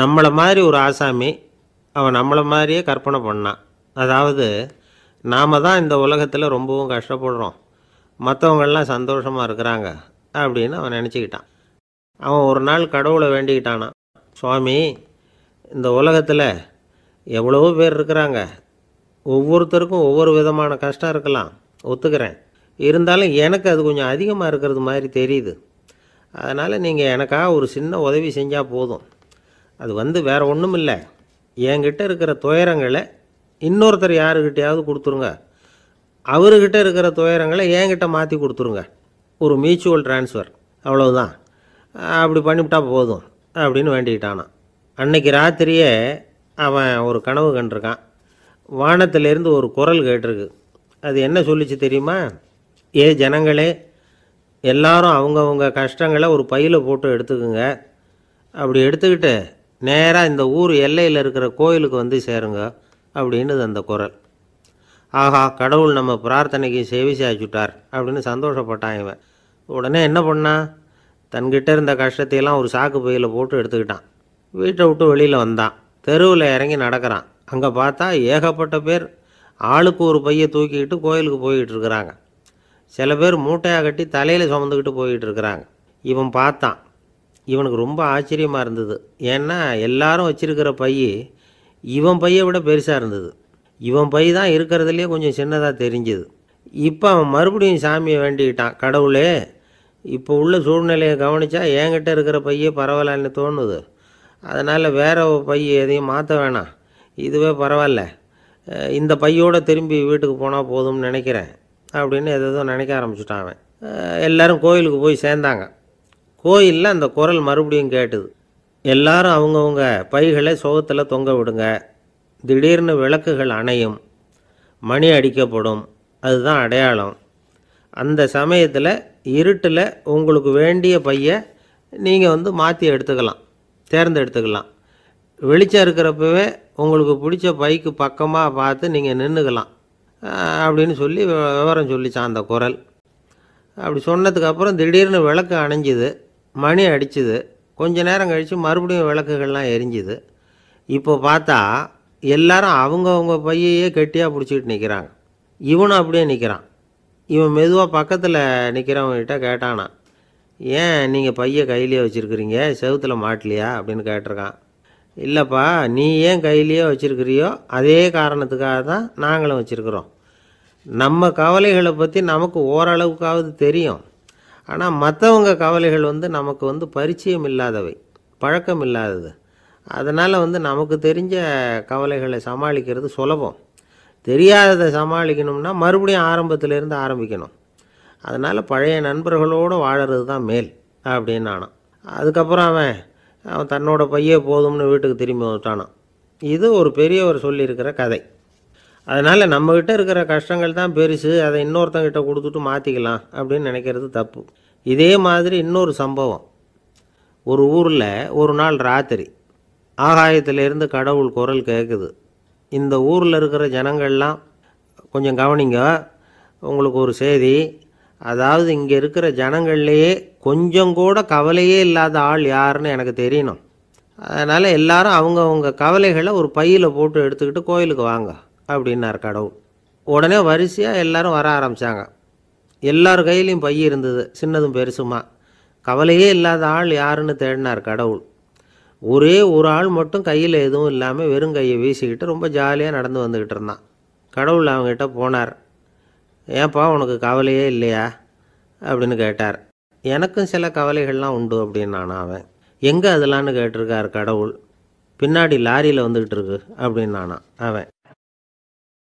நம்மளை மாதிரி ஒரு ஆசாமி அவன் நம்மளை மாதிரியே கற்பனை பண்ணான். அதாவது நாம் தான் இந்த உலகத்தில் ரொம்பவும் கஷ்டப்படுறோம், மற்றவங்கள்லாம் சந்தோஷமாக இருக்கிறாங்க அப்படின்னு அவன் நினச்சிக்கிட்டான். அவன் ஒரு நாள் கடவுளை வேண்டிக்கிட்டானான், சுவாமி இந்த உலகத்தில் எவ்வளவோ பேர் இருக்கிறாங்க, ஒவ்வொருத்தருக்கும் ஒவ்வொரு விதமான கஷ்டம் இருக்கலாம், ஒத்துக்கிறேன். இருந்தாலும் எனக்கு அது கொஞ்சம் அதிகமாக இருக்கிறது மாதிரி தெரியுது, அதனால் நீங்கள் எனக்காக ஒரு சின்ன உதவி செஞ்சால் போதும். அது வேறு ஒன்றும் இல்லை, என்கிட்ட இருக்கிற துயரங்களை இன்னொருத்தர் யாருக்கிட்டையாவது கொடுத்துருங்க, அவர்கிட்ட இருக்கிற துயரங்களை என்கிட்ட மாற்றி கொடுத்துருங்க, ஒரு மியூச்சுவல் ட்ரான்ஸ்ஃபர், அவ்வளவுதான், அப்படி பண்ணிவிட்டால் போதும் அப்படின்னு வேண்டிக்கிட்டானான். அன்றைக்கி ராத்திரியே அவன் ஒரு கனவு கண்டிருக்கான். வானத்திலேருந்து ஒரு குரல் கேட்டிருக்கு. அது என்ன சொல்லிச்சு தெரியுமா? ஏ ஜனங்களே, எல்லாரும் அவங்கவுங்க கஷ்டங்களை ஒரு பையில் போட்டு எடுத்துக்குங்க, அப்படி எடுத்துக்கிட்டு நேராக இந்த ஊர் எல்லையில் இருக்கிற கோயிலுக்கு வந்து சேருங்க அப்படின்னுது அந்த குரல். ஆஹா, கடவுள் நம்ம பிரார்த்தனைக்கு சேவை சாய்ச்சுட்டார் அப்படின்னு சந்தோஷப்பட்டான் இவன். உடனே என்ன பண்ணான், தன்கிட்ட இருந்த கஷ்டத்தையெல்லாம் ஒரு சாக்கு பையில் போட்டு எடுத்துக்கிட்டான். வீட்டை விட்டு வெளியில் வந்தான், தெருவில் இறங்கி நடக்கிறான். அங்கே பார்த்தா ஏகப்பட்ட பேர் ஆளுக்கு ஒரு பையை தூக்கிக்கிட்டு கோயிலுக்கு போயிட்டுருக்குறாங்க. சில பேர் மூட்டையாக கட்டி தலையில் சுமந்துக்கிட்டு போயிட்டுருக்குறாங்க. இவன் பார்த்தான், இவனுக்கு ரொம்ப ஆச்சரியமாக இருந்தது. ஏன்னா எல்லாரும் வச்சிருக்கிற பை இவன் பையை விட பெருசாக இருந்தது. இவன் பை தான் இருக்கிறதுலே கொஞ்சம் சின்னதாக தெரிஞ்சுது. இப்போ அவன் மறுபடியும் சாமியை வேண்டிக்கிட்டான், கடவுளே இப்போ உள்ள சூழ்நிலையை கவனித்தா என்கிட்ட இருக்கிற பையே பரவாயில்லன்னு தோணுது, அதனால் வேறு பையை எதையும் மாற்ற வேணாம், இதுவே பரவாயில்ல, இந்த பையோடு திரும்பி வீட்டுக்கு போனால் போதும்னு நினைக்கிறேன் அப்படின்னு எதோ நினைக்க ஆரம்பிச்சுட்டான் அவன். எல்லோரும் கோயிலுக்கு போய் சேர்ந்தாங்க. கோயிலில் அந்த குரல் மறுபடியும் கேட்டுது, எல்லாரும் அவங்கவுங்க பைகளை சுகத்தில் தொங்க விடுங்க, திடீர்னு விளக்குகள் அணையும், மணி அடிக்கப்படும், அதுதான் அடையாளம். அந்த சமயத்தில் இருட்டில் உங்களுக்கு வேண்டிய பையை நீங்கள் மாற்றி எடுத்துக்கலாம், தேர்ந்தெடுத்துக்கலாம். வெளிச்சம் இருக்கிறப்பவே உங்களுக்கு பிடிச்ச பைக்கு பக்கமாக பார்த்து நீங்கள் நின்றுக்கலாம் அப்படின்னு சொல்லி விவரம் சொல்லிச்சான் அந்த குரல். அப்படி சொன்னதுக்கப்புறம் திடீர்னு விளக்கு அணைஞ்சிது, மணி அடிச்சுது, கொஞ்ச நேரம் கழித்து மறுபடியும் விளக்குகள்லாம் எரிஞ்சுது. இப்போ பார்த்தா எல்லாரும் அவங்கவுங்க பையையே கெட்டியாக பிடிச்சிக்கிட்டு நிற்கிறாங்க. இவனும் அப்படியே நிற்கிறான். இவன் மெதுவாக பக்கத்தில் நிற்கிறவங்ககிட்ட கேட்டானா, ஏன் நீங்கள் பையை கையிலேயே வச்சுருக்கிறீங்க, செவுத்தில் மாட்டலையா அப்படின்னு கேட்டிருக்கான். இல்லைப்பா, நீ ஏன் கையிலேயே வச்சுருக்கிறியோ அதே காரணத்துக்காக தான் நாங்களும் வச்சுருக்கிறோம். நம்ம கவலைகளை பற்றி நமக்கு ஓரளவுக்காவது தெரியும், ஆனால் மற்றவங்க கவலைகள் நமக்கு பரிச்சயம் இல்லாதவை, பழக்கம் இல்லாதது. அதனால் நமக்கு தெரிஞ்ச கவலைகளை சமாளிக்கிறது சுலபம், தெரியாததை சமாளிக்கணும்னா மறுபடியும் ஆரம்பத்திலேருந்து ஆரம்பிக்கணும். அதனால் பழைய நண்பர்களோடு வாழறது தான் மேல் அப்படின்னு ஆனான். அதுக்கப்புறம் அவன் தன்னோட பையே போதும்னு வீட்டுக்கு திரும்பி வந்துட்டானான். இது ஒரு பெரியவர் சொல்லியிருக்கிற கதை. அதனால் நம்மக்கிட்ட இருக்கிற கஷ்டங்கள் தான் பெருசு, அதை இன்னொருத்தங்கிட்ட கொடுத்துட்டு மாற்றிக்கலாம் அப்படின்னு நினைக்கிறது தப்பு. இதே மாதிரி இன்னொரு சம்பவம். ஒரு ஊரில் ஒரு நாள் ராத்திரி ஆகாயத்திலேருந்து கடவுள் குரல் கேட்குது, இந்த ஊரில் இருக்கிற ஜனங்கள்லாம் கொஞ்சம் கவனிங்க, உங்களுக்கு ஒரு செய்தி. அதாவது இங்கே இருக்கிற ஜனங்கள்லேயே கொஞ்சம் கூட கவலையே இல்லாத ஆள் யாருன்னு எனக்கு தெரியணும். அதனால் எல்லாரும் அவங்கவுங்க கவலைகளை ஒரு பையில் போட்டு எடுத்துக்கிட்டு கோயிலுக்கு வாங்க அப்படின்னார் கடவுள். உடனே வரிசையாக எல்லாரும் வர ஆரம்பித்தாங்க. எல்லார் கையிலையும் பை இருந்தது, சின்னதும் பெருசுமா. கவலையே இல்லாத ஆள் யாருன்னு தேடினார் கடவுள். ஒரே ஒரு ஆள் மட்டும் கையில் எதுவும் இல்லாமல் வெறும் கையை வீசிக்கிட்டு ரொம்ப ஜாலியாக நடந்து வந்துக்கிட்டு இருந்தான். கடவுள் அவங்ககிட்ட போனார். ஏன்ப்பா உனக்கு கவலையே இல்லையா அப்படின்னு கேட்டார். எனக்கும் சில கவலைகள்லாம் உண்டு அப்படின்னானா அவன். எங்கே அதெல்லாம்னு கேட்டிருக்கார் கடவுள். பின்னாடி லாரியில் வந்துக்கிட்டு இருக்கு அப்படின்னானா அவன்.